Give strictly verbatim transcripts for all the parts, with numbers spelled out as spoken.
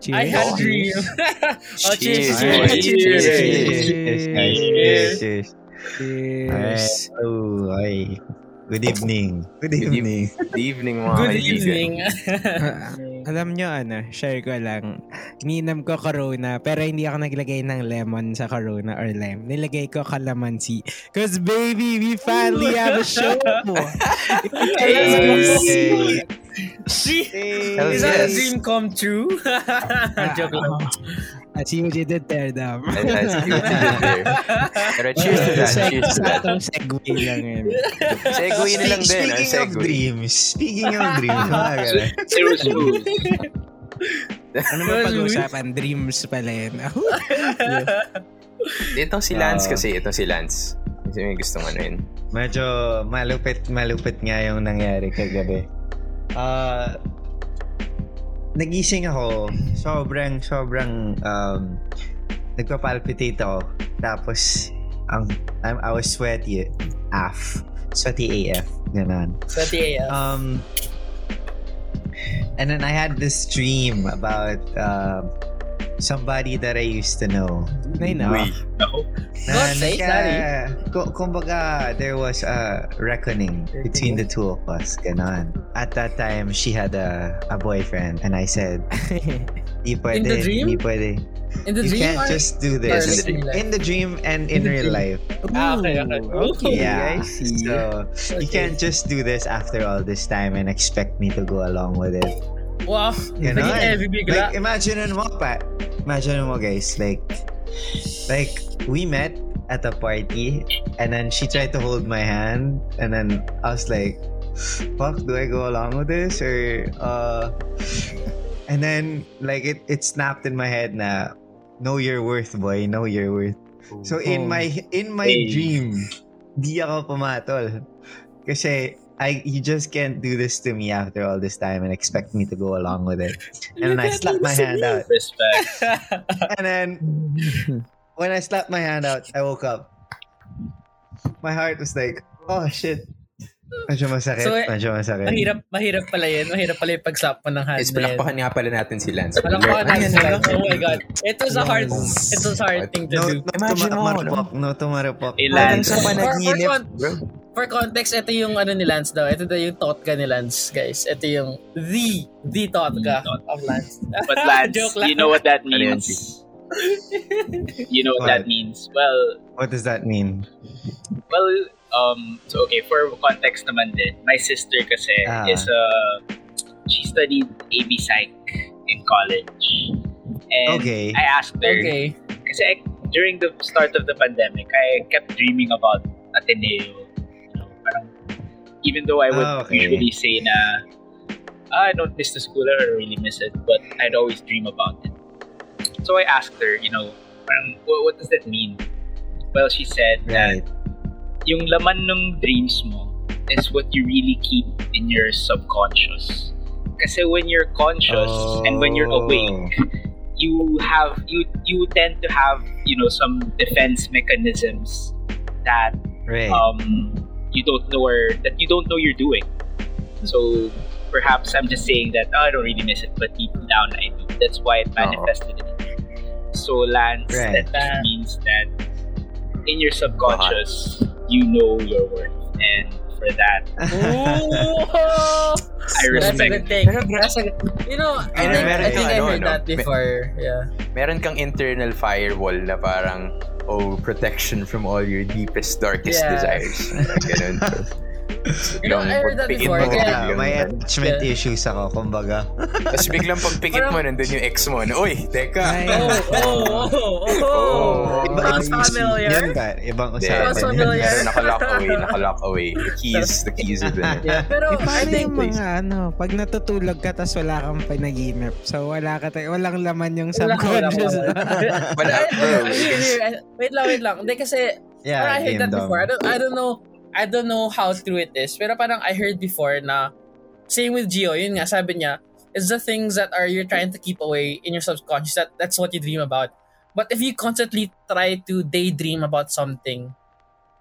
Cheers. I had a dream. Oh, cheers. Cheers. Cheers. Cheers. Cheers. Cheers. Guys. Cheers. Cheers. Cheers. Hello. Hi. Good evening. Good evening. Good evening, mga Good evening. Alam nyo, ano, share ko lang. Ininom ko Corona, pero hindi ako naglagay ng lemon sa Corona or lime. Nilagay ko calamansi. Cause baby, we finally have a show mo. Hey. See, is that yes. a dream come true? Joke lang. I see what you did there, Dam. I see what you did there. Pero cheers to that. Cheers to that. Segway lang yun. Segway na lang din. Speaking of dreams. Speaking of dreams. There was food. Ano ba pag-usapan? Dreams pala yun. Itong si Lance kasi. Itong si Lance. Kasi may gustong ano yun. Medyo malupit, malupit nga yung nangyari kagabi. Ah, uh, nagising ako, sobrang sobrang um nagpa-palpitate ako. Tapos ang um, I was sweaty af. Sweaty A F, ganun. Sweaty A F. Um and then I had this dream about uh, somebody that I used to know. I know. Wait, no. Na, say, naka, k- kumbaga, there was a reckoning between the two of us. Ganon. At that time, she had a, a boyfriend, and I said, "Di pwede, in the dream? Di pwede. In the you dream, can't just do this." In the, in the dream and in, in real life. Ah, okay, okay. Okay, yeah. I see. So okay. You can't just do this after all this time and expect me to go along with it. Wow. You know, like, imagine mo pa. Imagine mo, guys, like like we met at a party and then she tried to hold my hand and then I was like, fuck, do I go along with this or uh and then like it it snapped in my head na know your worth, boy, know your worth. So in my in my hey. dream, di ako pumatol. Kasi I, you just can't do this to me after all this time and expect me to go along with it. And then I slapped my hand out. Respect. And then when I slapped my hand out, I woke up. My heart was like, oh shit. Medyo masakit, so, medyo masakit. Mahirap, mahirap pala yun. Mahirap pala yung pag-slap mo ng hand. Yes, palakpakan nga pala natin si Lance. Palakpakan natin si Lance. Oh my God. It was a hard, it was a hard thing to no, do. No, imagine mo. No, tumarapok. Eh, Lance. Sa panaginip, bro. For context, ito yung ano ni Lance daw. Ito daw yung thought ka ni Lance, guys. Ito yung the, the thought ka of Lance. But Lance, you know what that means? You know what that means? Well... What does that mean? Well, um, so okay, for context naman din, my sister kasi ah. is a... Uh, she studied A B Psych in college. And okay. I asked her, okay. kasi I, during the start of the pandemic, I kept dreaming about Ateneo. Even though I would oh, okay. usually say na ah, I don't miss the school, I don't really miss it, but I'd always dream about it. So I asked her, you know, what, what does that mean? Well, she said right. that yung laman ng dreams mo is what you really keep in your subconscious. Kasi when you're conscious oh. and when you're awake, you have you you tend to have, you know, some defense mechanisms that right. um you don't know where, that you don't know you're doing. So perhaps I'm just saying that oh, I don't really miss it, but deep down I do. That's why it manifested in me. So Lance, right. that uh, means that in your subconscious, uh-huh. you know your worth, and for that, I respect. Pero you know, I think, meron, I, think I heard ano, that before. Mer- yeah. Meron kang internal firewall na parang. Oh, protection from all your deepest, darkest yeah. desires. Ganun. You know, I heard that before. Kaya, may attachment yeah. issues ako, kumbaga. Tapos biglang pagpikit mo, nandun yung ex mo. Uy, teka. Oh, oh, oh, oh. Ibang familiar. Yan ba? Ibang usapan. Ibang familiar. Naka-lock away, naka-lock away. The keys, the keys of it. Yeah. Pero I think, mga ano, pag natutulog ka, tas wala kang panaginip. So, wala ka tayo. Walang laman yung subconscious. Wala, bro. Wait lang, wait lang. Hindi kasi, I heard that before. I don't know. I don't know how true it is, pero parang I heard before na same with Gio, yun nga, sabi niya, it's the things that are you're trying to keep away in your subconscious, that that's what you dream about. But if you constantly try to daydream about something,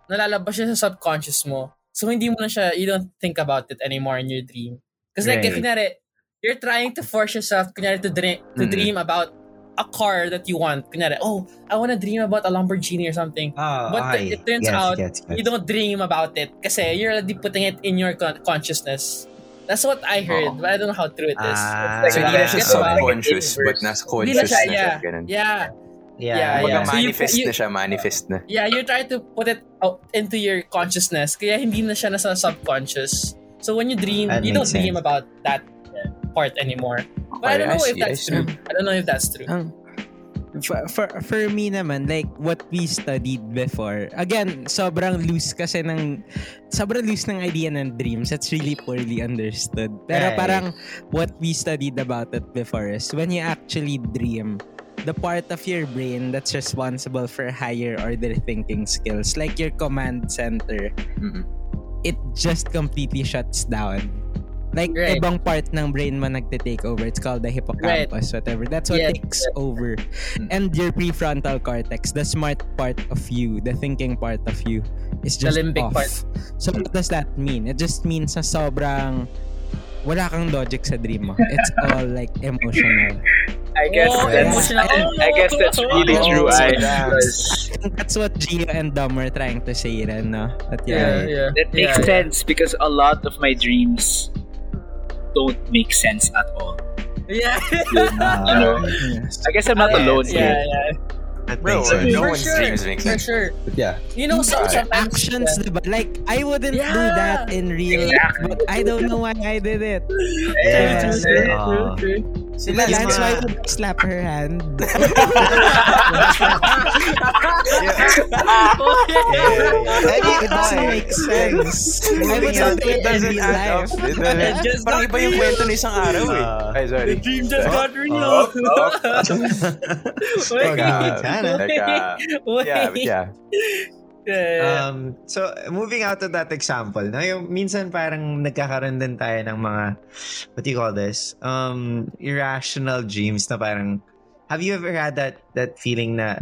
nalalabas siya sa subconscious mo. So hindi mo na siya, you don't think about it anymore in your dream. Kasi right. like, kunyari, you're trying to force yourself, kunyari, to, dream, to mm-hmm. dream about a car that you want. Kunyari, oh, I want to dream about a Lamborghini or something. Oh, but ay, it turns yes, out, yes, yes. you don't dream about it kasi you're already putting it in your con- consciousness. That's what I heard, oh. but I don't know how true it is. Ah, like, so hindi na siya subconscious, but nasa conscious siya, yeah. na siya. Yeah. Yeah, yeah. yeah. So manifest you, you, na siya, manifest na. Yeah, you try to put it out into your consciousness, kaya hindi na siya nasa subconscious. So when you dream, that you don't sense. dream about that part anymore. But okay, I don't know I if that's I true. I don't know if that's true. Um, for, for, for me naman, like what we studied before, again, sobrang loose kasi ng, sobrang loose ng idea ng dreams. That's really poorly understood. Pero hey. parang what we studied about it before is when you actually dream, the part of your brain that's responsible for higher order thinking skills, like your command center, mm-hmm. it just completely shuts down. Like, right. ibang part ng brain mo nagte-take over. It's called the hippocampus, right. whatever. That's what yeah. takes yeah. over. And your prefrontal cortex, the smart part of you, the thinking part of you, is just the limbic off. Part. So what does that mean? It just means na sobrang wala kang logic sa dream mo. It's all like emotional. I guess oh, that's, I, I guess that's really oh, true. I, was... I think that's what Gio and Dom were trying to say, rin, no? That, yeah, yeah, yeah. that makes yeah, sense yeah. because a lot of my dreams don't make sense at all. Yeah. You know, I guess I'm not yeah, alone here. Yeah, yeah. That Bro, no for one's sure. dreams make sense. For sure. But yeah. You know, some yeah. actions, yeah. like, I wouldn't yeah. do that in real life, yeah. but I don't know why I did it. Yeah. So, yeah. True, true, true. So Lance, yeah. why would I slap her hand? It doesn't make sense. I would not do it in real life. Parang iba yung kwento na isang araw eh. Ay, sorry. The dream just got real. Yeah, Um, so, moving out of that example, no, yung minsan parang nagkakaroon din tayo ng mga, what do you call this? Um, irrational dreams na parang, have you ever had that that feeling na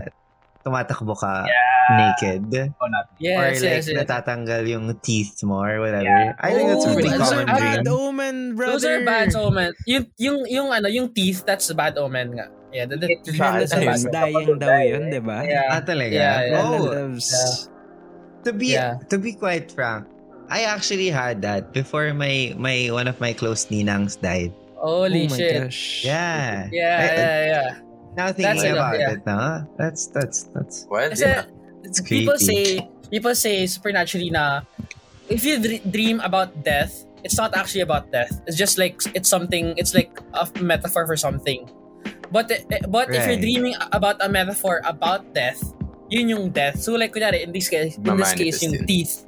tumatakbo ka yeah. naked? Oh, not. Yes, or yes, like yes, natatanggal yes. yung teeth mo or whatever? Yeah. I think oh, that's a pretty common dream. Bad omen, brother. Those are bad omen. Yung, yung, yung, ano, yung teeth, that's bad omen nga. Yeah, the, the, the, the dying daw yun, di ba? Ah, talaga? Yeah, yeah. Oh, yeah. To be yeah. to be quite frank, I actually had that before my my one of my close ninangs died. Holy oh shit! Gosh. Yeah, yeah, I, yeah, yeah. Now thinking about enough, yeah. it, no, that's that's that's. Well, yeah. it's people say people say supernaturally na if you d- dream about death, it's not actually about death. It's just like it's something. It's like a metaphor for something. But but right. if you're dreaming about a metaphor about death. Yun yung death. So like kunyari, in this case, in this case yung teeth.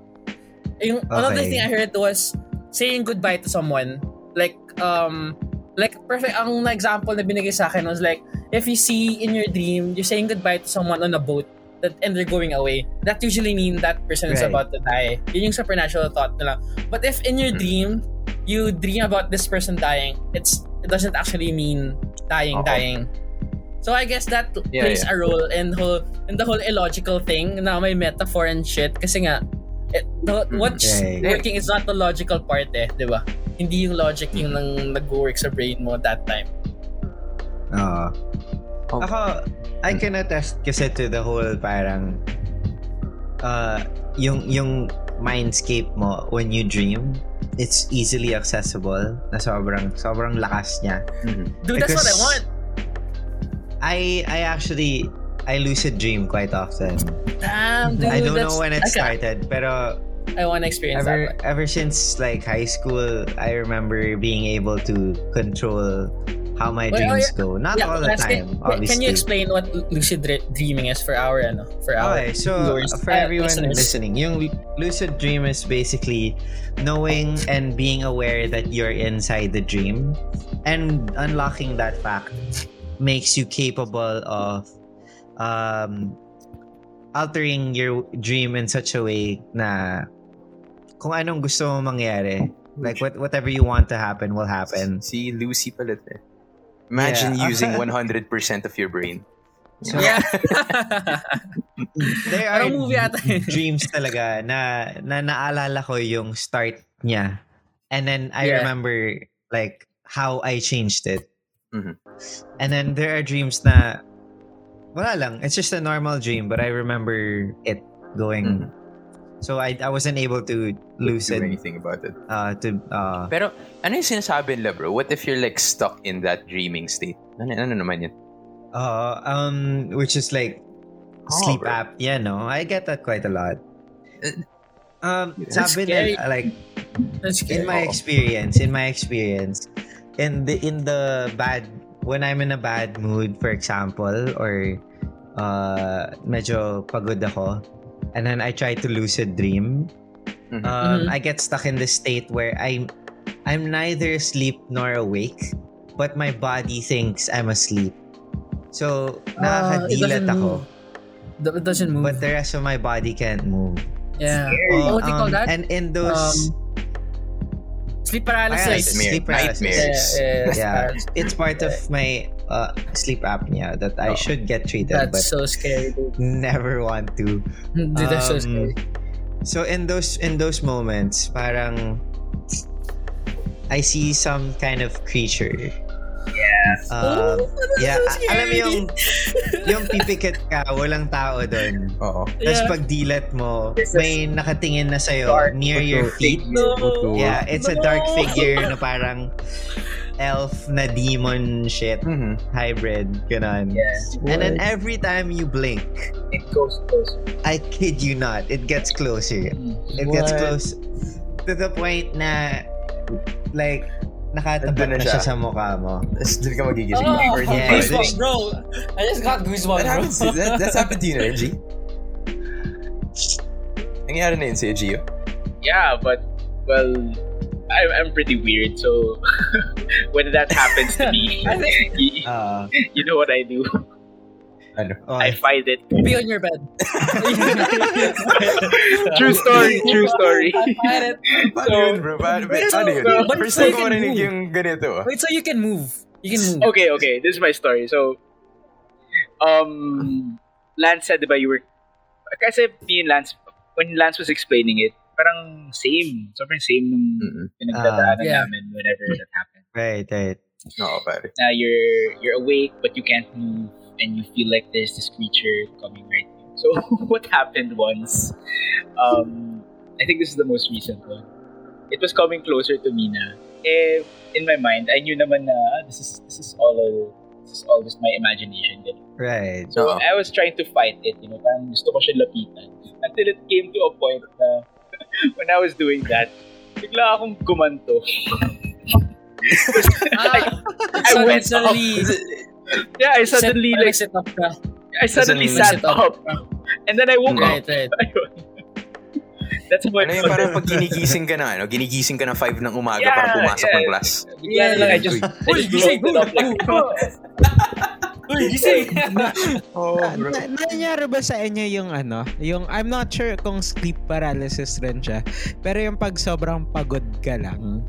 Yung okay. another thing I heard was saying goodbye to someone. Like um like perfect ang example na binigay sa akin was like if you see in your dream you're saying goodbye to someone on a boat that and they're going away. That usually means that person right. is about to die. Yun yung supernatural thought nila. But if in your dream you dream about this person dying, it's it doesn't actually mean dying, uh-huh. dying. So I guess that yeah, plays yeah. a role in whole in the whole illogical thing na may metaphor and shit kasi nga it, the, what's okay. working is not the logical part eh, di ba? Hindi yung logic yung nang nag-work sa brain mo that time. Ah. Uh, ako, I can attest kasi to the whole parang uh, yung yung mindscape mo when you dream. It's easily accessible na sobrang sobrang lakas niya. Mm-hmm. Dude, because that's what I want. I I actually I lucid dream quite often. Damn, dude, I don't know when it okay. started, pero I want to experience ever, that. One. Ever since like high school, I remember being able to control how my Wait, dreams oh, yeah. go. Not yeah, all the time, can, obviously. Can you explain what lucid dreaming is for our ano for our okay, so viewers, for everyone uh, listening, yung lucid dream is basically knowing and being aware that you're inside the dream and unlocking that fact. Makes you capable of um, altering your dream in such a way na kung anong gusto mong mangyari, like what whatever you want to happen will happen. Si Lucy palit eh. Imagine yeah. using one hundred percent of your brain. So, yeah. There are dreams talaga na, na naalala ko yung start niya. And then I yeah. remember like how I changed it. Mm-hmm. And then there are dreams na wala lang. It's just a normal dream, but I remember it going. Mm-hmm. So I I wasn't able to loosen anything about it. Uh, to uh, Pero ano yung sinasabi nila, bro? What if you're like stuck in that dreaming state? Ano, ano naman yun? Uh, um, which is like oh, sleep bro. App. Yeah, no, I get that quite a lot. Um, sabi nila, like in my experience, in my experience, in the in the bad when I'm in a bad mood, for example, or uh, medyo pagod ako. And then I try to lucid dream. Mm-hmm. Um, mm-hmm. I get stuck in this state where I'm, I'm neither asleep nor awake, but my body thinks I'm asleep. So uh, nakakadilat ako. Move. It doesn't move. But the rest of my body can't move. Yeah. Oh, what do you call that? And in those um, sleep paralysis, sleep paralysis. Nightmares. Yeah, yeah, yeah. It's part of my uh, sleep apnea that I oh, should get treated. That's but so scary. Dude. Never want to. Um, dude, that's so scary. So in those in those moments, parang I see some kind of creature. Yes. Uh, oh, yeah. So alam mo yung yung pipikit ka, walang tao doon. Oo. Tapos yeah. Pagdilat mo, may nakatingin na sa'yo dark, near your feet. No. Yeah, it's no. a dark figure na parang elf na demon shit. Mm-hmm. Hybrid. Ganun. Yes. And then every time you blink, it goes closer. I kid you not. It gets closer. It what? Gets close to the point na like nakatapat na, na siya sa mukha mo. Doon ka magigising. Oh, yeah. Goosebumps, bro. I just got goosebumps, bro. That, that's happened to you, G? Nangyari na yun sa'yo, Gio? Yeah, but, well, I'm, I'm pretty weird, so when that happens to me, uh, you know what I do? Ano? Oh, I find it. Be on your bed. True story, true story. I find it. Paano so, yun, bro? Paano so, yun? So, first time ko marinig yung ganito. Wait, so you can move. You can move. Okay, okay. This is my story. So, um, Lance said, diba, you were... Kasi me and Lance, when Lance was explaining it, parang same. Sobrang same nung pinagdadaanan uh, yeah. namin whenever that happened. Right, right. No, pare. Now you're, you're awake, but you can't move. And you feel like there's this creature coming right now. So what happened once, um, I think this is the most recent one. It was coming closer to me na. Eh, in my mind, I knew naman na this is this is all a, this is all just my imagination. You know? Right. So uh-huh. I was trying to fight it, you know, parang gusto ko siya lapitan. Until it came to a point na when I was doing that, bigla akong gumanto. I, I went up. Yeah, I suddenly set, like set up ka. I suddenly sat up. up and then I woke right, up. Right. That's what. Ano yung parang pag ginigising ka na, ano? Ginigising ka na five ng umaga yeah, para pumasok yeah. ng class. Yeah, yeah, like I just uy, gising! Uy, gising! Oh, bro. Na- nangyari ba sa inyo yung ano? Yung, I'm not sure kung sleep paralysis rin siya. Pero yung pag sobrang pagod ka lang,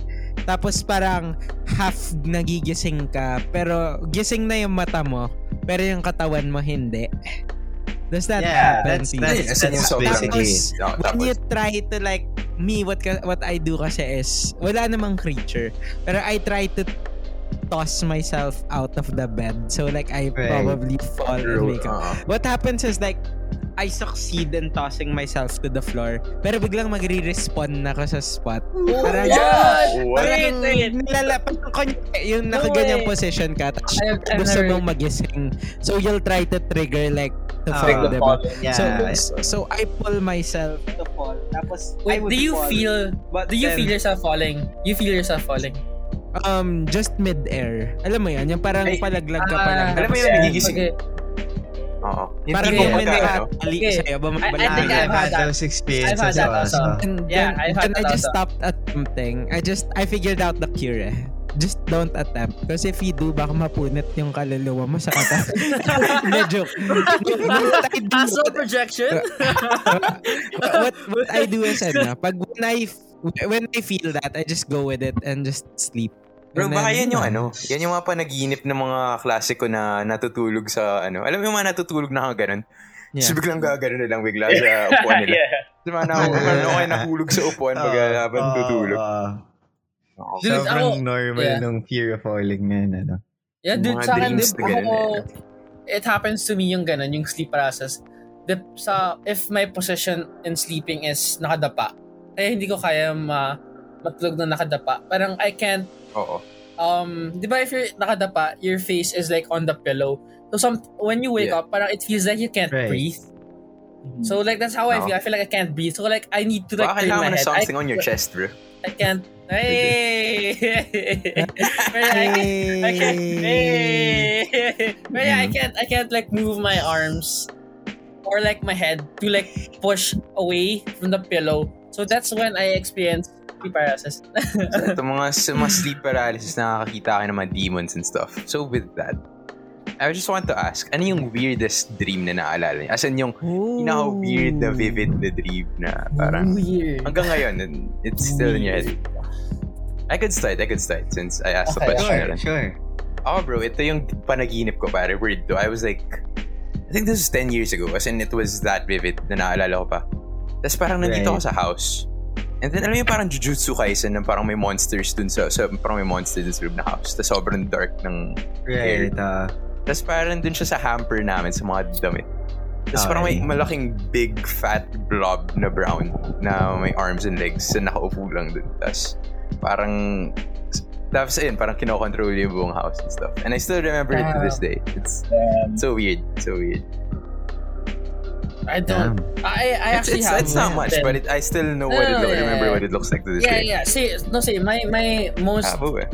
tapos parang half nagigising ka pero gising na yung mata mo pero yung katawan mo hindi. Does that yeah, happen? That's, that's, that's, that's so basically. Tapos, when you try to like me what what I do kasi is wala namang creature pero I try to toss myself out of the bed so like I right. probably fall and wake up. What happens is like I succeed in tossing myself to the floor. Pero biglang magre-respawn na ako sa spot. Oh, parang, yes! Parang nilalapan ko yung nakaganyang no position ka. Tapos gusto mong magising. So you'll try to trigger like to oh, fall, diba? Yeah. So, so I pull myself to fall. Tapos wait, do you fall, feel, do you then, feel yourself falling? You feel yourself falling? Um, just mid-air. Alam mo yan? Yung parang ay, palaglag ka uh, pa lang. Alam mo yan, nagigising. Okay. Uh-oh. Parang kung magkakaano. I think I've had those experiences. I've had that also. And yeah, I've had that also. I just stopped attempting. I just, I figured out the cure eh. Just don't attempt. Kasi if you do, baka mapunit yung kaluluwa mo sa kata. Medyo. Astral projection? What what I do is, ano, pag when I, when I feel that, I just go with it and just sleep. Bro, then, baka yan yung ano, yan yung mga panaginip ng mga klase ko na natutulog sa ano. Alam mo yung mga natutulog na kagano'n? Yeah. So biglang gagano'n nilang bigla sa upuan nila. Diba na, ano kayo nahulog sa upuan pag habang tutulog. Oh, dude, sobrang ako, normal yeah. ng fear of falling ngayon, ano? Yeah, dude, sa akin, ako, it happens to me yung ganun, yung sleep paralysis. The, sa, if my position in sleeping is nakadapa, eh, hindi ko kaya ma, matulog na nakadapa. Parang I can't, oo. Um, di ba if you're nakadapa, your face is like on the pillow. So some, when you wake yeah. up, parang it feels like you can't right. breathe. Mm-hmm. So like that's how no. I feel. I feel like I can't breathe. So like I need to like turn my head. Something I, on your chest, bro. I can't. Hey. Hey. I can't. Hey. Hey. I can't. I can't like move my arms or like my head to like push away from the pillow. So that's when I experience sleep paralysis. Ito mga mga sleep paralysis na nakakita kayo ng mga demons and stuff. So with that, I just want to ask, ano yung weirdest dream na naalala niya? As in yung, you know, weird na vivid na dream na parang weird. Hanggang ngayon, it's still weird. In your head. I could start, I could start since I asked okay, the question. Sure, sure. Oh bro, ito yung panaginip ko, pare. Weird though. I was like, I think this was ten years ago. As in, it was that vivid na naalala ko pa. Tapos parang nandito right. ako sa house. And then, alam mo yung parang Jujutsu Kaisen na parang may monsters dun sa, so, parang may monsters dun sa room na house. Tapos sobrang dark ng right, air. Uh, Tapos parang dun siya sa hamper namin sa mga damit. Tapos parang may malaking big fat blob na brown na may arms and legs na nakaupo lang dun. Tapos parang... Tapos ayun, parang kinokontrol yung buong house and stuff. And I still remember damn. It to this day. It's so weird. So weird. I don't... Damn. I I actually it's, it's, have... It's not much, been. But it, I still know no, what no, it, yeah, remember yeah. what it looks like to this yeah, day. Yeah, yeah. See, no, see, my, my most... Habo, eh.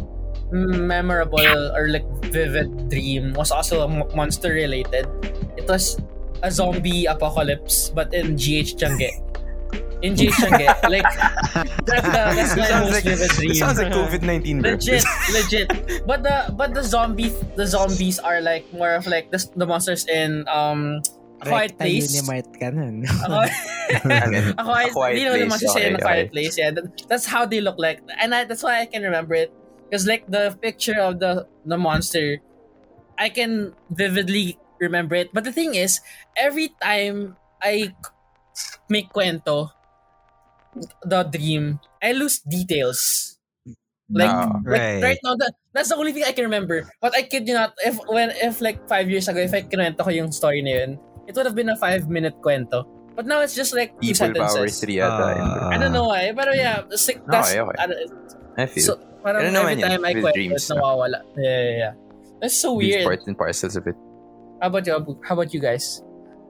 memorable or like vivid dream was also monster related. It was a zombie apocalypse but in G H Changge. In G H Changge. Like that's, the, that's my sounds most like, vivid dream. It sounds like COVID nineteen. Legit, legit. But the but the zombie the zombies are like more of like the, the monsters in um Quiet Place. Ako, ako ay hindi naman masisira na Quiet Place. Yeah, that, that's how they look like, and I, that's why I can remember it. Because like the picture of the, the monster, I can vividly remember it. But the thing is, every time I make kwento, the dream, I lose details. Like, no, right. like right now, that, that's the only thing I can remember. But I kid you not, if when if like five years ago, if I kinwento ko yung story na yun, it would have been a five-minute kwento. But now it's just like two sentences. People power three uh, I don't know why, but yeah, it's like, that's... No, okay. I, I feel so, parang I don't know every time I quit, it's nawawala. Yeah, yeah, yeah. That's so weird. These parts and parcels of it. How about you, how about you guys?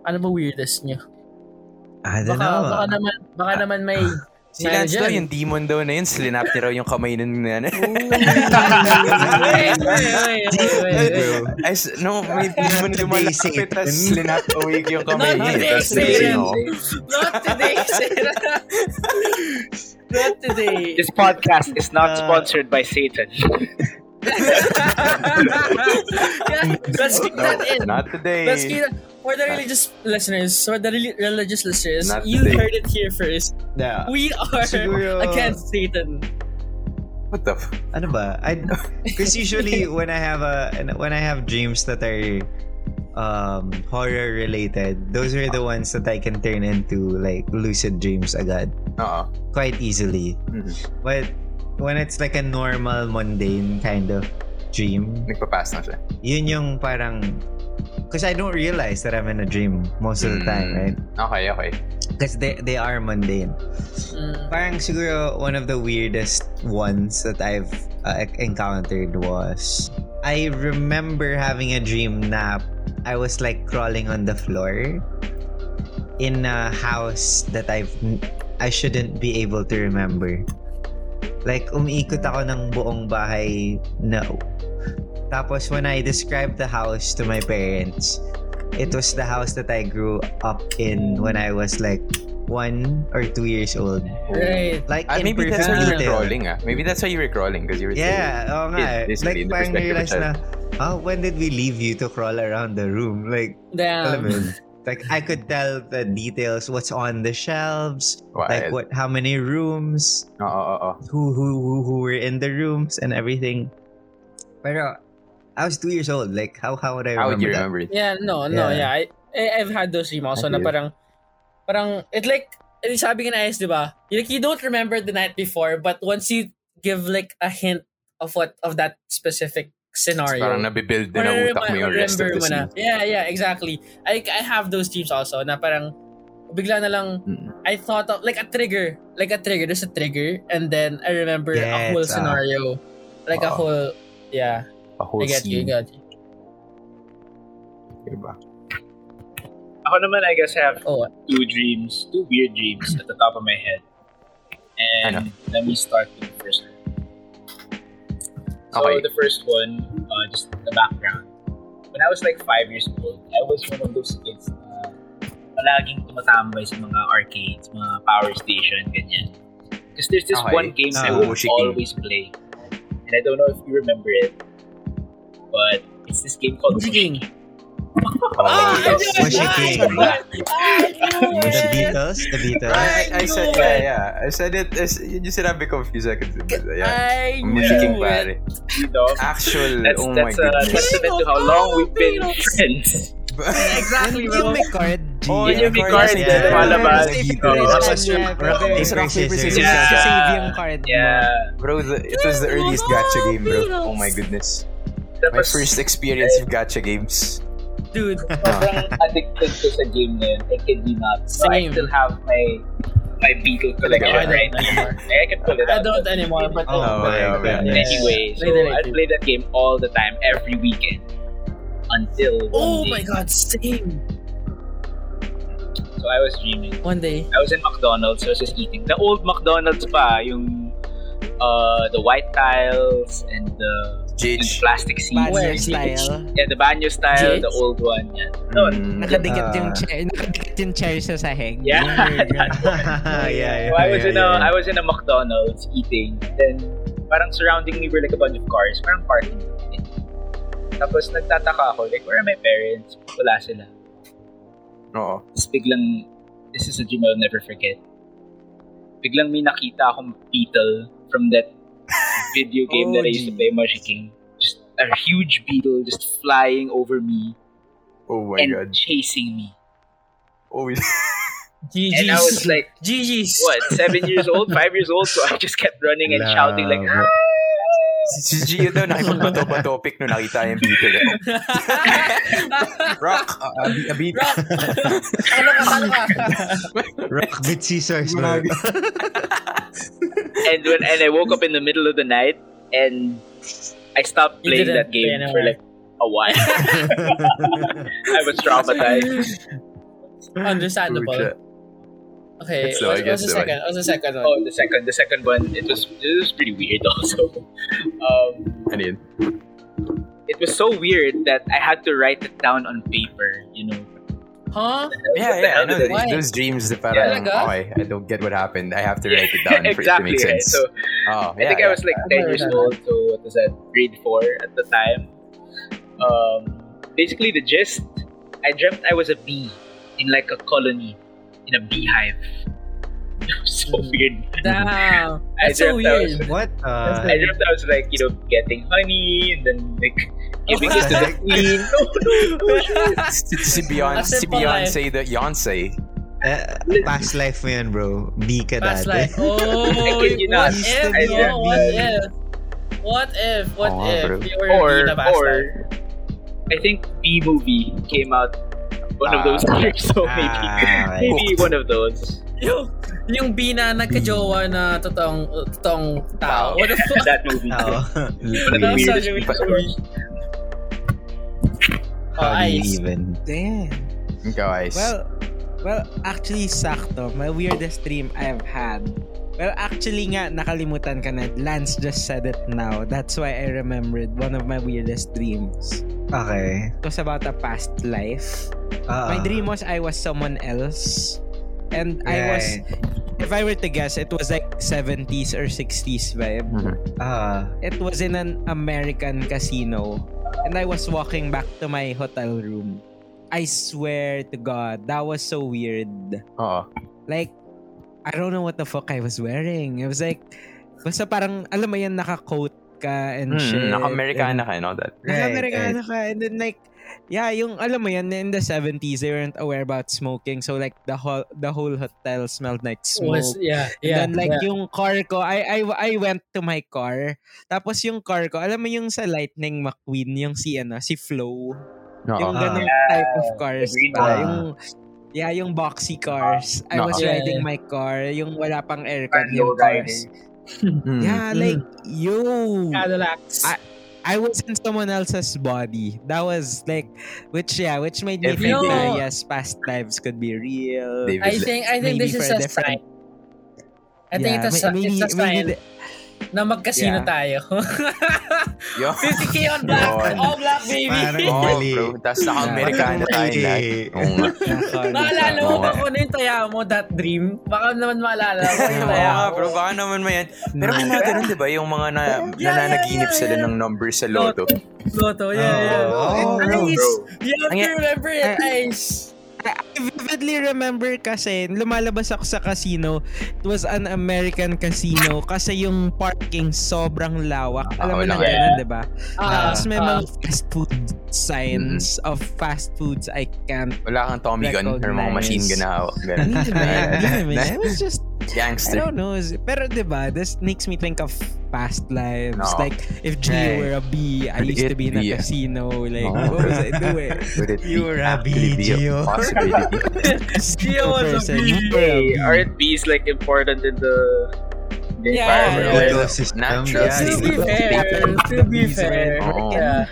Ano ba weirdest nyo? I don't baka, know. Baka naman, baka uh, naman may... Si Lance daw, yung demon daw na yun, slinap niya raw yung kamay nun na yan. No, may demon naman nakapit, tapos slinap away yung kamay niya. Not today, Not today, Not today. This podcast is not uh, sponsored by Satan. Yeah, let's keep that in. Not today. Let's keep that. For the religious listeners, for the re- religious listeners, not you today. Heard it here first. Yeah. We are Siguro. Against Satan. What the? F- ano ba? I because usually when I have a when I have dreams that are um, horror related, those are the ones that I can turn into like lucid dreams agad. Uh-huh. Quite easily. Mm-hmm. But when it's like a normal, mundane kind of dream, nagpapass na siya. Yun yung parang, because I don't realize that I'm in a dream most of the time, mm. right? Okay, okay. Because they, they are mundane. Mm. Parang siguro one of the weirdest ones that I've uh, encountered was, I remember having a dream na I was like crawling on the floor in a house that I've I shouldn't be able to remember. Like umiikot ako ng buong bahay, no. Tapos when I described the house to my parents, it was the house that I grew up in when I was like one or two years old. Right. Like uh, maybe that's why you were crawling, ah. Maybe that's why you were crawling because you were yeah, oh nga. Like parang realize na, oh, when did we leave you to crawl around the room? Like, damn. Like I could tell the details, what's on the shelves, wow, like what, how many rooms, oh, oh, oh. who who who who were in the rooms and everything. Pero I was two years old. Like, how how would I remember, how would you remember that? It? Yeah, no, no, yeah. yeah. I, I, I've had those dreams also na parang, parang, it like, sabi ka na ayos, di ba? Like, you don't remember the night before, but once you give like a hint of what of that specific scenario. It's parang nabibuild din ang utak mo yung rest of the scene. Yeah, yeah, exactly. I I have those teams also na parang bigla na lang mm. I thought of like a trigger. Like a trigger. There's a trigger and then I remember yeah, a whole uh, scenario. Like uh, a whole yeah. A whole I get scene. You, I get you. Diba? Ako naman, I guess I have oh. two dreams, two weird dreams at the top of my head. And let me start with the first one. So okay. The first one, uh, just the background. When I was like five years old, I was one of those kids na palaging tumatambay sa mga arcades, mga power station, ganyan. Because there's this okay. one game uh, I would always play. And I don't know if you remember it, but it's this game called Mushi King. Oh, ah, Mushi King. The Beatles, the Beatles. I, I said, yeah, yeah. I said it. I said, you just said a few seconds ago. Yeah. I Mushi King, pare. You know, actual. That's, oh that's my a goodness. Testament to how long we've been friends. Exactly. Yung may card. Oh, yung may card. Yeah. Palabas. It's rock paper scissors. Save yung card. Yeah, bro. It was the earliest gacha game, bro. Oh my goodness. My first experience of gacha games. Dude, I'm addicted to the game now. I can do not. So I still have my my Beatle collection like, right now. I can pull it out. I don't anymore. But oh, oh my God. Anyway, so I play that game all the time, every weekend, until oh one day. My God, same. So I was dreaming. One day, I was in McDonald's. So I was just eating the old McDonald's pa, yung uh the white tiles and the. Jitch. Plastic seats. Banyo style. Yeah, the banyo style, Jitch. The old one. Yeah. No, mm, nakadikit uh, yung chair, nakadikit yung chair sa sahig. Yeah. yeah, yeah, so I was yeah, in a, yeah. I was in a McDonald's eating. Then, parang surrounding me were like a bunch of cars, parang parking. Tapos nagtataka ako, like, where are my parents? Wala sila. Oo. Tapos biglang, this is a dream I'll never forget. Biglang may nakita akong beetle from that video game oh, that I used to play, Mushi King. Just a huge beetle just flying over me. Oh my and God. Chasing me. Oh yeah. And I was like, G G's. What, seven years old, five years old? So I just kept running and shouting like, ah! Si Gio daw nakipagbato-batopic nung nakita yung beetle. Rock, a beetle. Rock with scissors. And when and I woke up in the middle of the night and I stopped playing that game play for like a while. I was traumatized. Understandable. Okay, so what's, what's the second? What's the second one? Oh, the second, the second one. It was it was pretty weird also. Um, I mean, it was so weird that I had to write it down on paper. You know. Huh? Yeah, yeah, I know that those dreams that parang, yeah, oh, I, I don't get what happened. I have to write it down for exactly, it to make sense. Right? So, oh, I yeah, think yeah, I was like ten years old, so what was that? Grade four at the time. Um, basically, the gist, I dreamt I was a bee in like a colony, in a beehive. So weird. Damn. I That's so weird. I was, what? Uh, I dreamt I was like, you know, getting honey and then like giving it to the queen. Si Beyonce, the Yonsei. Uh, past life mo yan, bro. Bee ka past dati. Life. Oh, can you not? What if? Oh, what if? What if? What oh, if? Bro. You were or, in a past or, life. I think B-movie came out one of those uh, years, so maybe uh, maybe one of those. Yung yung bina nagkajowa na totoong totoong tao. Wow. What the fuck? That movie. Oh. What the fuck? Oh, ice. Even. Damn. Go ice. Well, well, actually sakto. My weirdest dream I've had. Well, actually nga, nakalimutan ka na. Lance just said it now. That's why I remembered one of my weirdest dreams. Okay. It was about a past life. Uh-oh. My dream was I was someone else. And yeah. I was, if I were to guess, it was like seventies or sixties vibe. Uh-huh. It was in an American casino. And I was walking back to my hotel room. I swear to God, that was so weird. Uh-huh. Like, I don't know what the fuck I was wearing. It was like, basta parang, alam mo yan, naka-coat ka and mm, shit. Naka-Americana ka and all that. Naka-Americana right, right. ka. And then like, Yeah, yung alam mo yan, in the seventies they weren't aware about smoking, so like the whole the whole hotel smelled like smoke. Was, yeah, yeah. And then like yeah. yung car ko, I I I went to my car. Tapos yung car ko, alam mo yung sa Lightning McQueen, yung si ano, si Flo. Uh-huh. Yung ganung type of cars, uh-huh. yung yeah, yung boxy cars. I was uh-huh. riding my car, yung wala pang aircon, yung cars. Yeah, like yo. Cadillacs. I was in someone else's body. That was like, which yeah, which made me think no. that yes, past lives could be real. David, I think I think this is a different... sign. I think yeah, it's a, maybe, it's a sign. Maybe the... Na magkasino yeah. tayo. Yo. fifty K on black, all black baby. Oh, bro, that's not American tayo. Maalala mo ba kung ano yung taya mo, that dream? Baka naman maalala mo yung taya mo. Bro, baka naman mo yan. Pero may mga ganun, di ba? Yung mga na, yeah, nananaginip yeah, yeah, yeah. sila ng number sa lotto. Lotto, yeah, yeah. Oh, bro. You have to remember it, Ice. I vividly remember kasi lumalabas ako sa casino. It was an American casino kasi yung parking sobrang lawak. Alam mo na ganun, di ba? Tapos may mga fast food signs of fast foods I can't recognize. Wala kang Tommy gun or mga machine gun na ako. It was just gangster. I don't know. Pero di ba, this makes me think of past lives. No. Like, if G right. were a B, I used to be in a yeah. casino. Like, no, what was I doing? You were a B, Gio. Gio was a B. Hey, aren't B's like important in the... the yeah. environment? Yeah. Natural. Yeah. To be fair. To be fair. Oh. Yeah.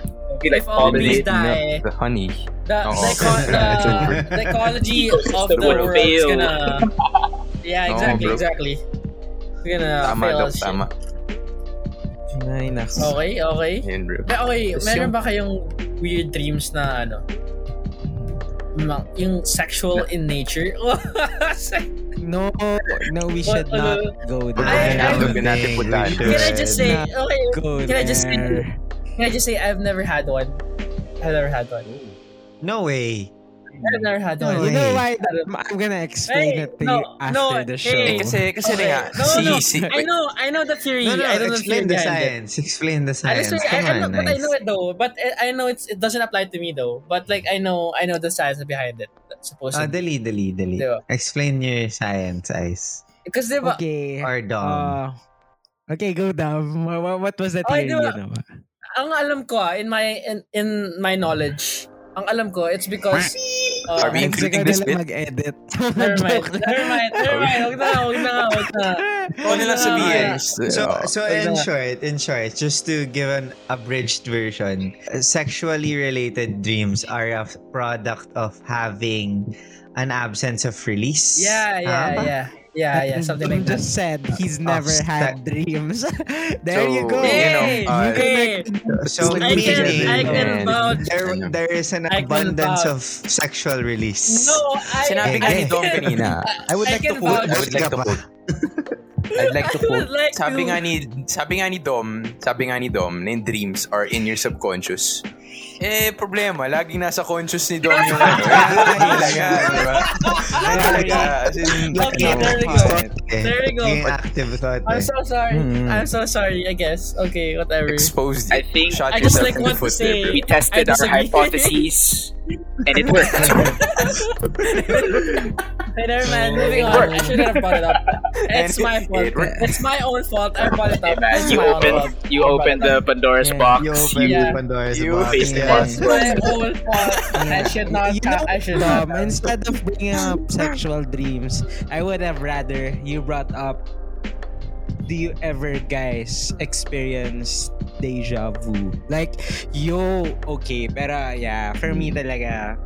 Like, if all bees die, the honey. The, oh. psycho- the psychology of the, the world is gonna... Yeah, exactly, no, exactly. We're gonna tama, fail us. Tama, tama. Okay, okay. But okay, meron ba kayong weird dreams na ano? Yung sexual in nature? No, no, we should what, not uh, go there. I, I, I, can I just say, okay, can I just say, can I just say, I've never had one. I've never had one. No way. I've never had one. No, you know why? I'm gonna explain hey, it to no, you after no, the show. Hey, kasi, kasi okay. nga. No, no, no. I know, I know the theory. No, no, I don't explain know the, the science. It. Explain the science. I, Come I, on, I know, nice. But I know it though. But I know it's, it doesn't apply to me though. But like, I know, I know the science behind it. Supposedly. Ah, dali, dali, dali. Diba? Explain your science, Ice. Because diba? Okay. Or dumb. Uh, okay, go dumb. What, what was the theory? Oh, diba? Ang alam ko, in my, in, in my knowledge, ang alam ko, it's because... Uh, Are we including this bit? Mag-edit. Never mind. Never mind. Never mind. Huwag na, huwag na, huwag na. Huwag na lang sabihin. So, so in short, in short, just to give an abridged version, sexually related dreams are a product of having an absence of release. Yeah, yeah, huh? yeah. Yeah, yeah, something like that. Just said he's never oh, had dreams. There so, you go. Hey, you know, uh, hey. So, so I can, meaning, I can vouch. There, there is an I abundance of sexual release. No, I. Sinabi ka ni Dom kanina. I would like to quote. I would like to quote. I'd like to quote. Like sabi nga ni, sabi nga ni Dom, sabi nga ni Dom, na yung dreams are in your subconscious. Eh, problema. Laging nasa conscious ni Dom yung ano. Talaga, di ba? Talaga. Okay, there we go. There we go. I'm so sorry. Mm-hmm. I'm so sorry, I guess. Okay, whatever. Exposed it. I think, Shot I just like want to say, there, we tested our hypotheses and it worked. Hey, never mind. Moving on. I shouldn't have brought it up. It's and my it, fault. It, it, it's my own fault. I brought it up. Hey, you opened, you opened the Pandora's yeah, box. You opened yeah. the Pandora's you box. Faced That's my own fault. I should not. You know, I should not. Um, instead of bringing up sexual dreams, I would have rather you brought up. Do you ever, guys, experience deja vu? Like, yo, okay, pero yeah, for me, talaga,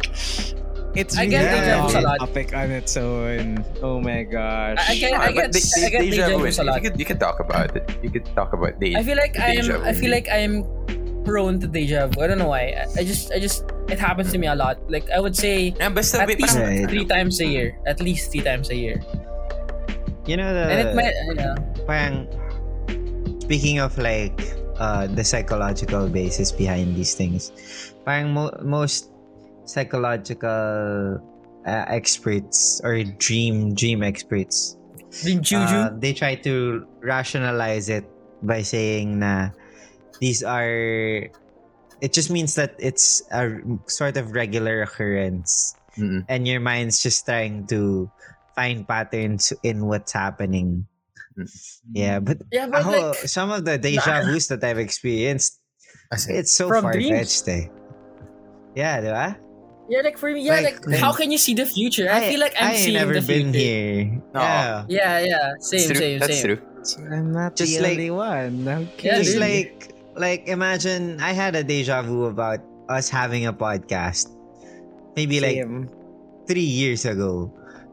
it's really a topic on its own. Oh my gosh! I, I get, I get, de- I get deja, deja vu is a lot. You could, you could talk about it. You could talk about deja. I feel like I'm, I feel like I'm. prone to deja vu. I don't know why. I just, I just, it happens to me a lot. Like I would say, yeah, at wait, least right. three times a year. At least three times a year. You know the. And it might. Yeah. Parang, speaking of like uh, the psychological basis behind these things, parang mo- most psychological uh, experts or dream dream experts, dream juju, uh, they try to rationalize it by saying na. These are It just means that it's a sort of regular occurrence. Mm-mm. And your mind's just trying to find patterns in what's happening. Yeah, but, yeah, but ako, like, some of the deja vu's that I've experienced, it's so far-fetched eh. Yeah, di ba? Yeah, like for me, yeah, like, like how can you see the future? I, I feel like I'm I seeing never the future. I've never been here. No. Yeah, yeah, yeah. Same, same, That's same. That's true. So I'm not just the like, only one. Okay. Yeah, just really. like, like imagine I had a deja vu about us having a podcast. Maybe like same. three years ago.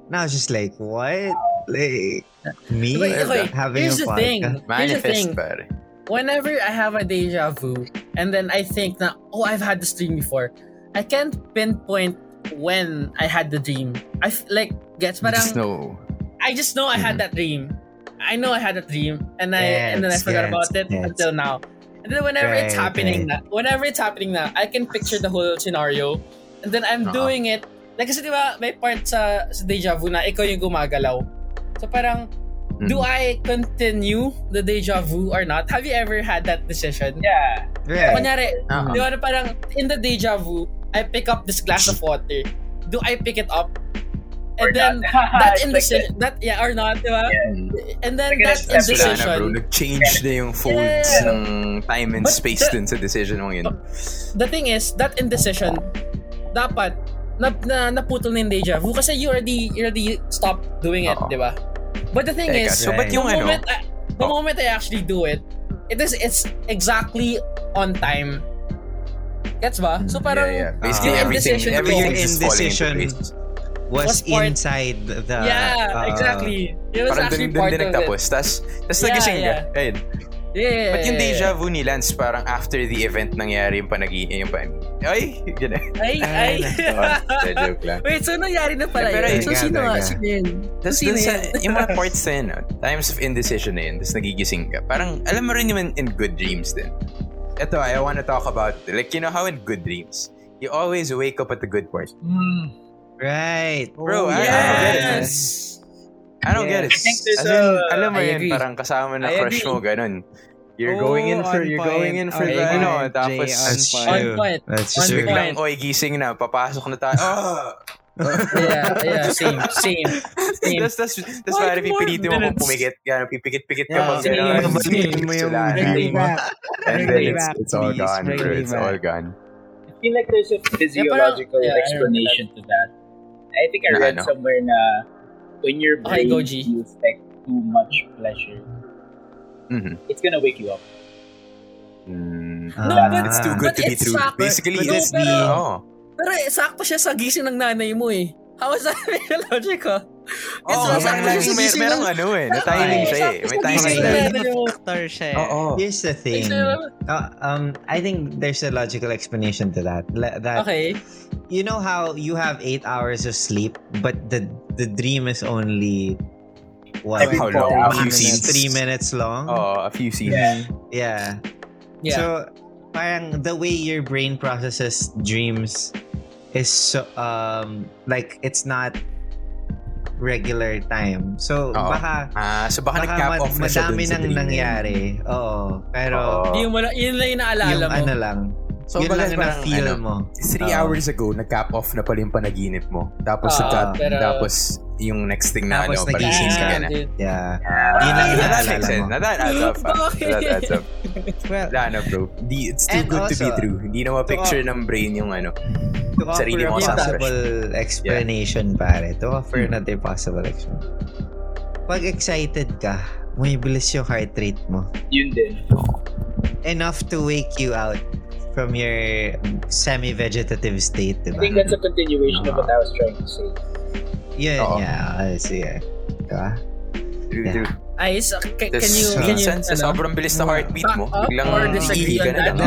And I was just like, what? Like, me okay, okay. having Here's a podcast? Thing. Here's the thing. Manifest, whenever I have a deja vu, and then I think na, oh, I've had this dream before. I can't pinpoint when I had the dream. I f- like gets parang. Just know. I just know I had that dream. I know I had a dream, and I yes, and then I forgot yes, about it yes. until now. And then whenever right, it's happening, right. na, whenever it's happening now, I can picture the whole scenario, and then I'm uh-huh. doing it. Like kasi diba, may part sa, sa deja vu na ikaw yung gumagalaw. So parang, mm. do I continue the deja vu or not? Have you ever had that decision? Yeah. Right. Kunyari, uh-huh. di ba na parang in the deja vu, I pick up this glass of water. Do I pick it up? And or then that indecision, like that yeah or not, di ba? Yeah. And then like that indecision. Na, bro, nag-change na yung folds yeah. ng time and but space the, dun sa decision mong yun. The thing is, that indecision, dapat, na, na, naputol na yung deja vu kasi you already, you already stopped doing it, di ba? But the thing Teka, is, so right. but yung the, moment I, the oh. moment I actually do it, it is it's exactly on time. Gets ba? So parang yeah, yeah. basically uh, everything, everything indecision was, was inside the yeah, uh, exactly. It was parang actually dun, part dun of nagtapos. It. Tas, tas yeah, nagising yeah. ka. Ayun. Yeah. But yung deja vu ni Lance parang after the event nangyari yung panagi yung pa. Ay, gano'n. Ay, ay. Joke lang. Wait, so nangyari na pala. Pero so sino nga? Sino yun? Tas dun sa, yung mga parts na yun, no? Times of indecision na yun, tas nagigising ka. Parang, alam mo rin naman in good dreams din. Ito, I want to talk about, like, you know how in good dreams, you always wake up at the good part. Mm. Right. Bro, oh, I, yes. I I don't yeah. get it. I think there's As in, a... alam mo yun, parang kasama na I crush agree. Mo, ganun. You're oh, going in for, you're point. Going in for okay, that, you know, tapos, that's true. That's true. Biglang, oy, gising na, papasok na tayo. Ah! yeah, yeah, same, same. same. That's, that's, that's parang pipilitin mo kung pumikit, gano'n, pipikit-pikit ka mo, gano'n. Pipilitin mo yung bring me back. And then it's, it's all gone, bro. It's all gone. I feel like there's a physiological explanation to that. I think I read somewhere na when your brain okay, feels like too much pleasure, mm-hmm. it's gonna wake you up. Mm. No, uh, but it's too good but to be true. Sakto. Basically, no, it's the... Oh. Pero sakto siya sa gising ng nanay mo eh. How is that logical? Oo, oh, parang gising mer- merong ano eh. Natiming siya eh. May timing siya eh. Here's the thing. Uh, um, I think there's a logical explanation to that. that okay. You know how you have eight hours of sleep, but the The dream is only what? How long? A few scenes. Three minutes long. Oh, a few scenes. Yeah. yeah. Yeah. So, parang the way your brain processes dreams is so um like it's not regular time. So, oh. baka ah, so baka, baka nag-cap off ma- na siya dun sa dream. Madami nang nangyari. Oo. Pero oh. yung, yun lang yung naalala yung mo. Yung ano lang. So, yun lang na feel ano, mo. Three uh, hours ago, nag-cap off na pala yung panaginip mo. Tapos, uh, nag-cap, pero, tapos yung next thing na ano, pag-ising ka na. Yeah. Yun lang yung naalala mo. That adds up. That adds up. Lano, bro. It's too good to be true. Hindi na ma-picture ng brain yung ano. To offer a possible explanation, pare. To offer natin possible explanation. Pag excited ka, may bilis yung heart rate mo. Yun din. Enough to wake you out from your semi-vegetative state, diba? I think that's a continuation uh-huh. of what I was trying to say. Yeah, uh-huh. yeah, I see. Yeah. Diba? Yeah. Ay, so, can, can you... Can you sa sobrang bilis na heartbeat mo, biglang iihi ka na lang.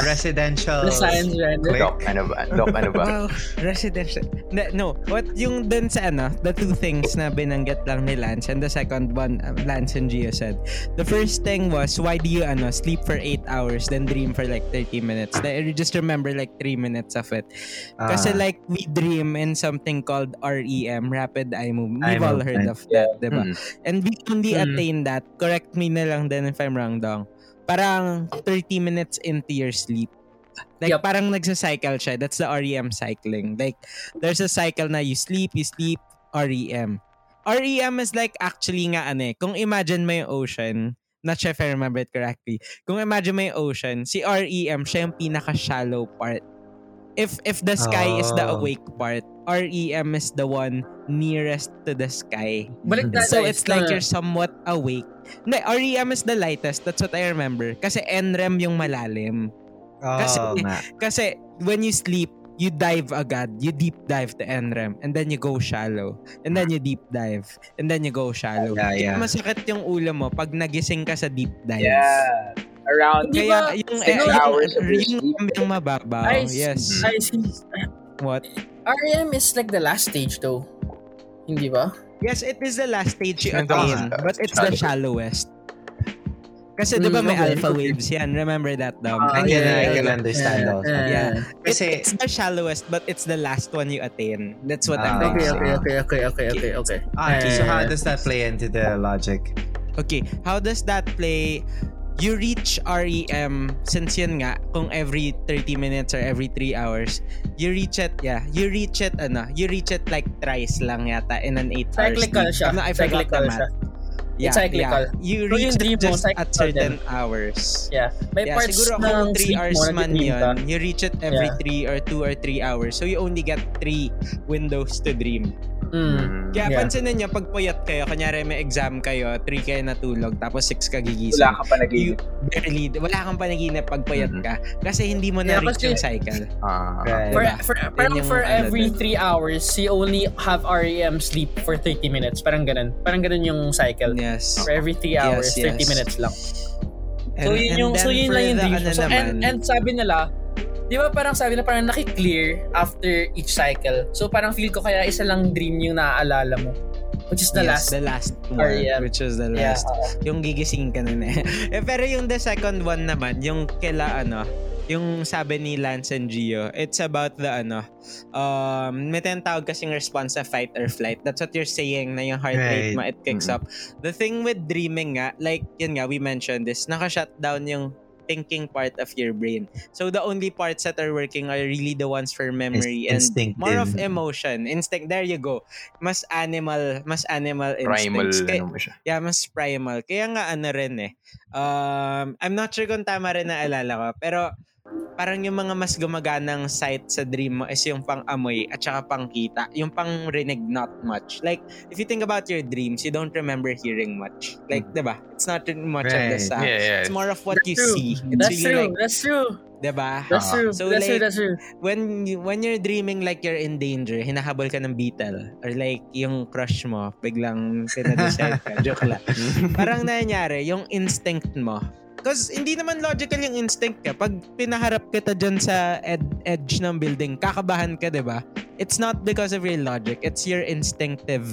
Residential... The science, right? Doc, ano ba? Doc, ano ba? Well, residential... No, what yung dun sa ano, the two things na binanggit lang ni Lance, and the second one, uh, Lance and Gio said. The first thing was, why do you ano sleep for eight hours, then dream for like thirty minutes? I just remember like three minutes of it. Kasi uh, like, we dream in something called R E M, Rapid Eye Movement. We've all heard of that, diba? And we only mm. attain that. Correct me na lang din if I'm wrong, Dong. parang thirty minutes into your sleep. Like, yep. Parang nagsa-cycle siya. That's the R E M cycling. Like, there's a cycle na you sleep, you sleep, R E M. R E M is like, actually nga, ano eh, kung imagine mo yung ocean, not sure if I remember it correctly, kung imagine mo yung ocean, si R E M, siya yung pinaka-shallow part. If if the sky oh. is the awake part, R E M is the one nearest to the sky. Balik so it's na. Like you're somewhat awake. No, R E M is the lightest. That's what I remember. Kasi N R E M yung malalim. Oh, kasi, kasi when you sleep, you dive agad. You deep dive to N R E M. And then you go shallow. And then you deep dive. And then you go shallow. Yeah, yeah. Kaya masakit yung ulo mo pag nagising ka sa deep dive. Yeah. Around kaya yung six eh, hours yung, of your sleep. Yung mababaw. I see, yes. I see. What? R E M is like the last stage though. Hindi ba? Yes, it is the last stage you attain. But it's the shallowest. Kasi mm, diba may okay. alpha waves yan. Remember that Dom. Oh, I, can, yeah, I can understand yeah, also. Yeah. yeah. Kasi, it, it's the shallowest but it's the last one you attain. That's what uh, I'm okay, saying. Okay, okay, okay, okay, okay. Ah, okay. So how does that play into the logic? Okay, how does that play... You reach R E M, since yun nga, kung every thirty minutes or every three hours, you reach it, yeah, you reach it, ano, you reach it like thrice lang yata in an eight hours. Cyclical siya. No, I forgot the math. Yeah, it's cyclical. Yeah. You reach so it just mo, at certain then. hours. Yeah. May yeah, parts siguro kung three hours man yun, you reach it every yeah. three or two or three hours. So you only get three windows to dream. Mm, Kaya yeah. pansinin niya pag puyat kayo, kunyari may exam kayo, three kayo natulog, tapos six ka gigising. Wala kang panaginip. Barely, wala kang panaginip pag puyat ka. Kasi hindi mo na yeah, reach kasi, yung cycle. Uh, okay. For, for, parang yung, for every three hours, you only have R E M sleep for thirty minutes. Parang ganun. Parang ganun yung cycle. Yes. For every three hours, yes, yes. thirty minutes lang. And, so yun yung, so yun lang yung dream. So, and, and sabi nila, di ba parang sabi na parang nakiklear after each cycle. So parang feel ko kaya isa lang dream yung naaalala mo. Which is the yes, last. the last one. R E M. Which is the last. Yeah. Yung gigising ka nun eh. eh. Pero yung the second one naman, yung kila ano, yung sabi ni Lance and Gio, it's about the ano, um, may tinatawag kasing response sa fight or flight. That's what you're saying na yung heart rate right. mo, it kicks mm-hmm. up. The thing with dreaming nga, like yun nga, we mentioned this, naka-shutdown yung thinking part of your brain. So the only parts that are working are really the ones for memory and more of emotion. Instinct. There you go. Mas animal, mas animal instincts. Primal. Kaya, yeah, mas primal. Kaya nga ano rin eh. Um, I'm not sure kung tama rin na alala ko. Pero parang yung mga mas gumaganang sight sa dream mo is yung pang-amoy at saka pang-kita. Yung pang-rinig not much. Like, if you think about your dreams, you don't remember hearing much. Like, mm-hmm. diba? It's not much right. of the sound. Yeah, yeah. It's more of what that's you true. see. It's that's, really true. Like, that's true. Diba? That's true. So, that's like, true. That's true. When, you, when you're dreaming like you're in danger, hinahabol ka ng beetle. Or like, yung crush mo, biglang sinadeside ka. Joke lang. Parang nangyari, yung instinct mo. Because hindi naman logical yung instinct ka. Pag pinaharap kita dyan sa ed- edge ng building, kakabahan ka, di ba? It's not because of your logic. It's your instinctive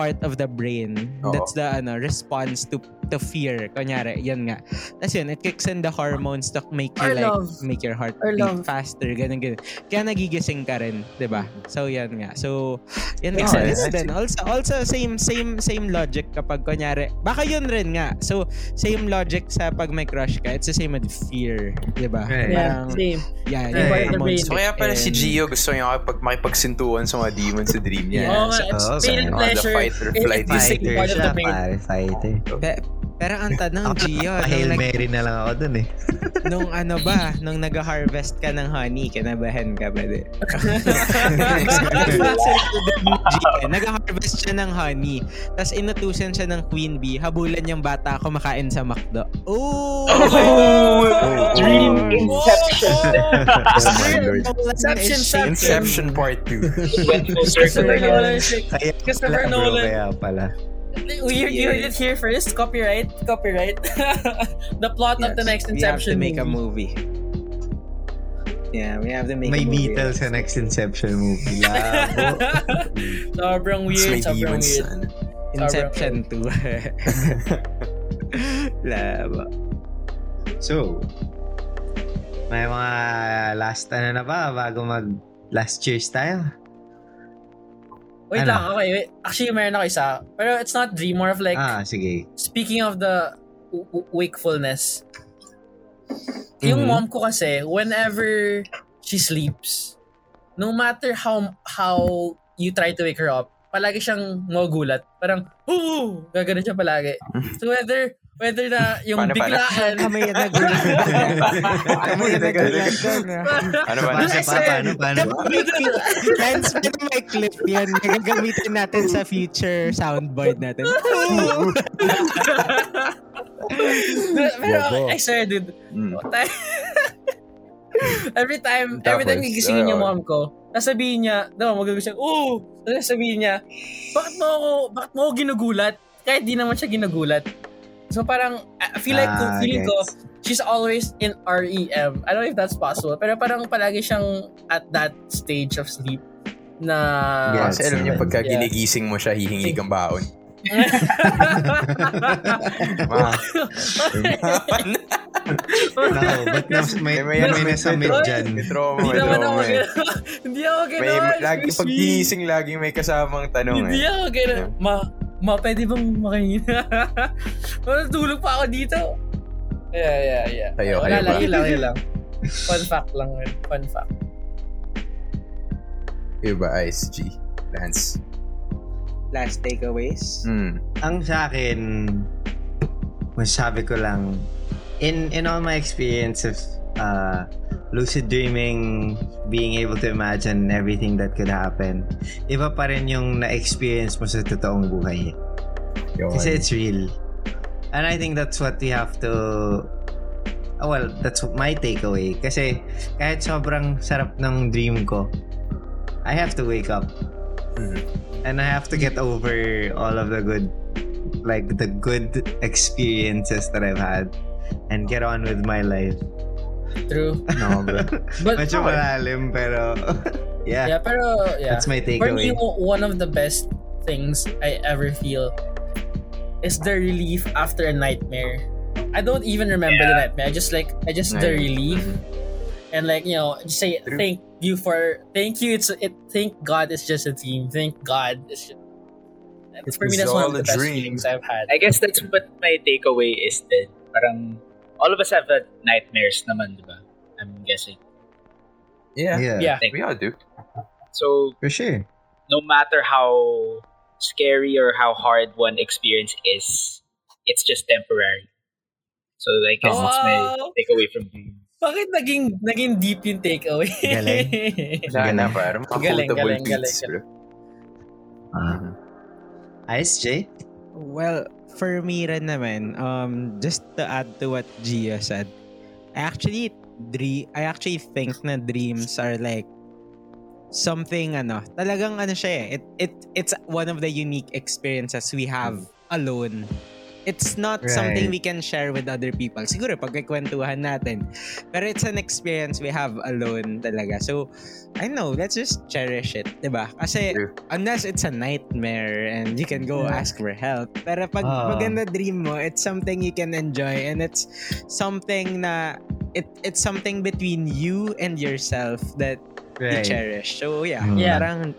part of the brain. Oo. That's the ano response to to fear. Kunyari, yan nga. Tapos yun, it kicks in the hormones to make you like, make your heart beat faster. Ganun, ganun. Kaya nagigising ka rin, di ba? So, yan nga. So, yan nga. Oh, yes. Also, also same, same, same logic kapag kunyari. Baka yun rin nga. So, same logic sa pag may crush ka. It's the same with fear, di ba? Right. Yeah, same. Yeah, yeah. Right. Right. So, kaya pala si Gio gusto niya kapag makipagsintuhan sa mga demons sa dream niya. Oo, yes. oh, it's pain and pleasure. Fight or flight. Fighter siya, pare. Fighter. Pe- pero ang tanong, Gio. Hail Mary na lang ako dun eh. Nung ano ba, nung nag-harvest ka ng honey, kinabahan ka ba din? Nag-harvest siya ng honey, tapos inutusan siya ng queen bee, habulan yung bata kumakain sa McDo. Oh! Dream Inception! Inception Part two. Christopher Nolan. Kaya pala. You you heard it here first. Copyright, copyright. The plot yes, of the next Inception movie. We have to make movie. a movie. Yeah, we have to make May a movie. May Beatles sa next Inception movie. Labo. Sobrang weird. Sobrang weird. Inception two. Labo. So, may mga last ano na ba bago mag last cheers tayo? Wait ano? lang, okay, wait. Actually, meron ako isa. Pero it's not dream, more of like... Ah, sige. Speaking of the w- w- wakefulness, Mm-hmm. Yung mom ko kasi, whenever she sleeps, no matter how how you try to wake her up, palagi siyang magulat. Parang, hoo! Gagano'n siya palagi. So whether whether na yung paano, biglaan... Kami yung nagulat. Kami yung nagulat. Ano ba? Paano, paano, paano? Lens, paano may clip yan? Gagamitin natin sa future soundboard natin. Pero, I swear, dude. Every time, every time gigisingin yung mom ko, nasabihin niya, daw magagawa siya, oh! Nasabihin niya, bakit mo ako, bakit mo ako ginugulat? Kahit di naman siya ginugulat. So parang, I feel like, ah, feeling yes. ko, she's always in R E M. I don't know if that's possible, pero parang palagi siyang at that stage of sleep na... Yes, alam niya, pagka yeah. ginigising mo siya, hihingi kang baon. Wow. Wow, ba't may nasamid dyan? Hindi naman ako gano'n. Hindi ako gano'n. Pag gising, laging may kasamang tanong. Hindi ako gano'n. Ma, ma, pwede bang makainin? Tulog pa ako dito. Yeah, yeah, yeah. Tayo, kayo ba? Yun lang, yun lang. Fun fact lang. Fun fact. Iba, I S G. Lance. Last takeaways? Mm. Ang sa akin, masasabi ko lang, in in all my experience of uh, lucid dreaming, being able to imagine everything that could happen, iba pa rin yung na-experience mo sa totoong buhay. Yun. Kasi it's real. And I think that's what we have to... Oh, well, that's my takeaway. Kasi kahit sobrang sarap ng dream ko, I have to wake up. Mm-hmm. And I have to get over all of the good, like the good experiences that I've had, and get on with my life. True. No, bro. But medyo malalim, pero yeah. Yeah, pero yeah. That's my takeaway. For me, one of the best things I ever feel is the relief after a nightmare. I don't even remember yeah. the nightmare. I just like I just nightmare. the relief, and like you know, just say True. thank. You for thank you. It's it. Thank God, it's just a dream. Thank God, it's just, for me. That's one of the best dream. feelings I've had. I guess that's what my takeaway is. Then, parang all of us have had nightmares, naman, diba? I'm guessing. Yeah, yeah, yeah. we all do. So for sure, no matter how scary or how hard one experience is, it's just temporary. So I guess oh. that's my takeaway from dreams. Bakit naging naging deep yung takeaway? Galing. Galing na parang comfortable beats, bro. Uh-huh. I S J? Well, for me rin naman, um, just to add to what Gia said, I actually dream, I actually think na dreams are like something ano, talagang ano siya eh. It, it, it's one of the unique experiences we have alone. It's not right. something we can share with other people. Siguro pagkikwentuhan natin. Pero it's an experience we have alone talaga. So, I know, let's just cherish it, 'di ba? Kasi True. unless it's a nightmare and you can go yeah. ask for help. Pero pag uh. maganda dream mo, it's something you can enjoy and it's something na it it's something between you and yourself that right. you cherish. So, yeah, mm. yeah. parang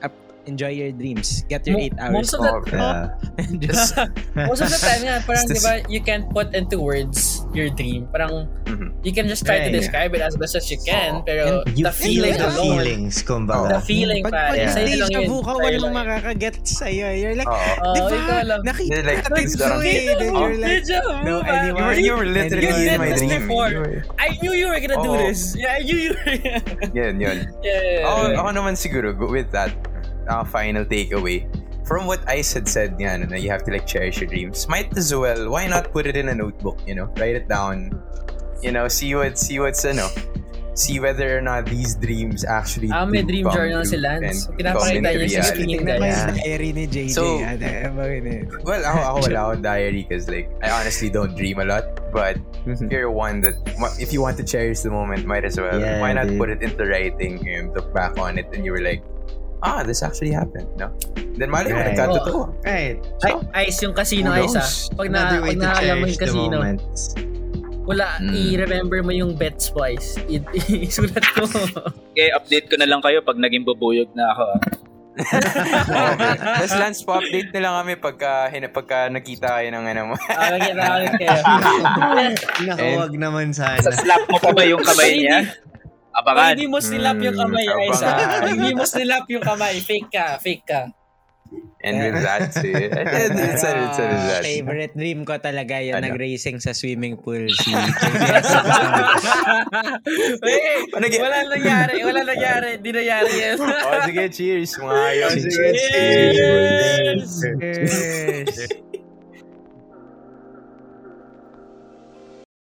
enjoy your dreams. Get your eight hours. Most of the time, most of the time, yeah, parang di ba, you can't put into words your dream. Parang mm-hmm. you can just try yeah, to describe yeah. it as best as you can. Oh. Pero you the feeling the alone, feelings, kumbaga. The feeling pa. Pag deja vu ka, walang makakaget sa'yo. You're like, oh, di ba? Nakita natin ko eh. You're like, no, anymore. You were literally in my dream. I knew you were gonna do this. Yeah, I knew you were. Yan, yan. Ako naman siguro with that, Uh, final takeaway from what I said said nga, no, you have to like cherish your dreams. Might as well, why not put it in a notebook, you know, write it down, you know, see what see what's ano, see whether or not these dreams actually ah, may dream journal si Lance. Pinapakita niya sa clinic na diary ni J J. So, well, ako, ako wala akong diary because like I honestly don't dream a lot, but mm-hmm. you're one that if you want to cherish the moment, might as well. Yeah, why not dude. put it into writing and look back on it and you were like, ah, this actually happened, no? Then mali mo, nagkatotoo. Right. So, ice yung casino, ice ah. Pag naalaman yung casino, wala, mm. i-remember mo yung bets twice. I- isulat ko. Okay, update ko na lang kayo pag naging bubuyog na ako. Tapos Lance, pa-update na lang kami pagka, pagka nakita kayo ng ano mo. Ah, nakita kayo. Nakawag naman sana. Sa slap mo pa ba yung kamay niya? Abakan. Hindi mo slap yung kamay, Isa. Hindi mo slap yung kamay. Fake ka, fake ka. And with that, eh. It's a, it's a, it's a, favorite dream ko talaga yung ano? Nag-racing sa swimming pool si K B S. Wait, wala nangyari, wala nangyari, di nangyari yan. O, sige, cheers mga. Cheers! Cheers! Cheers! Cheers!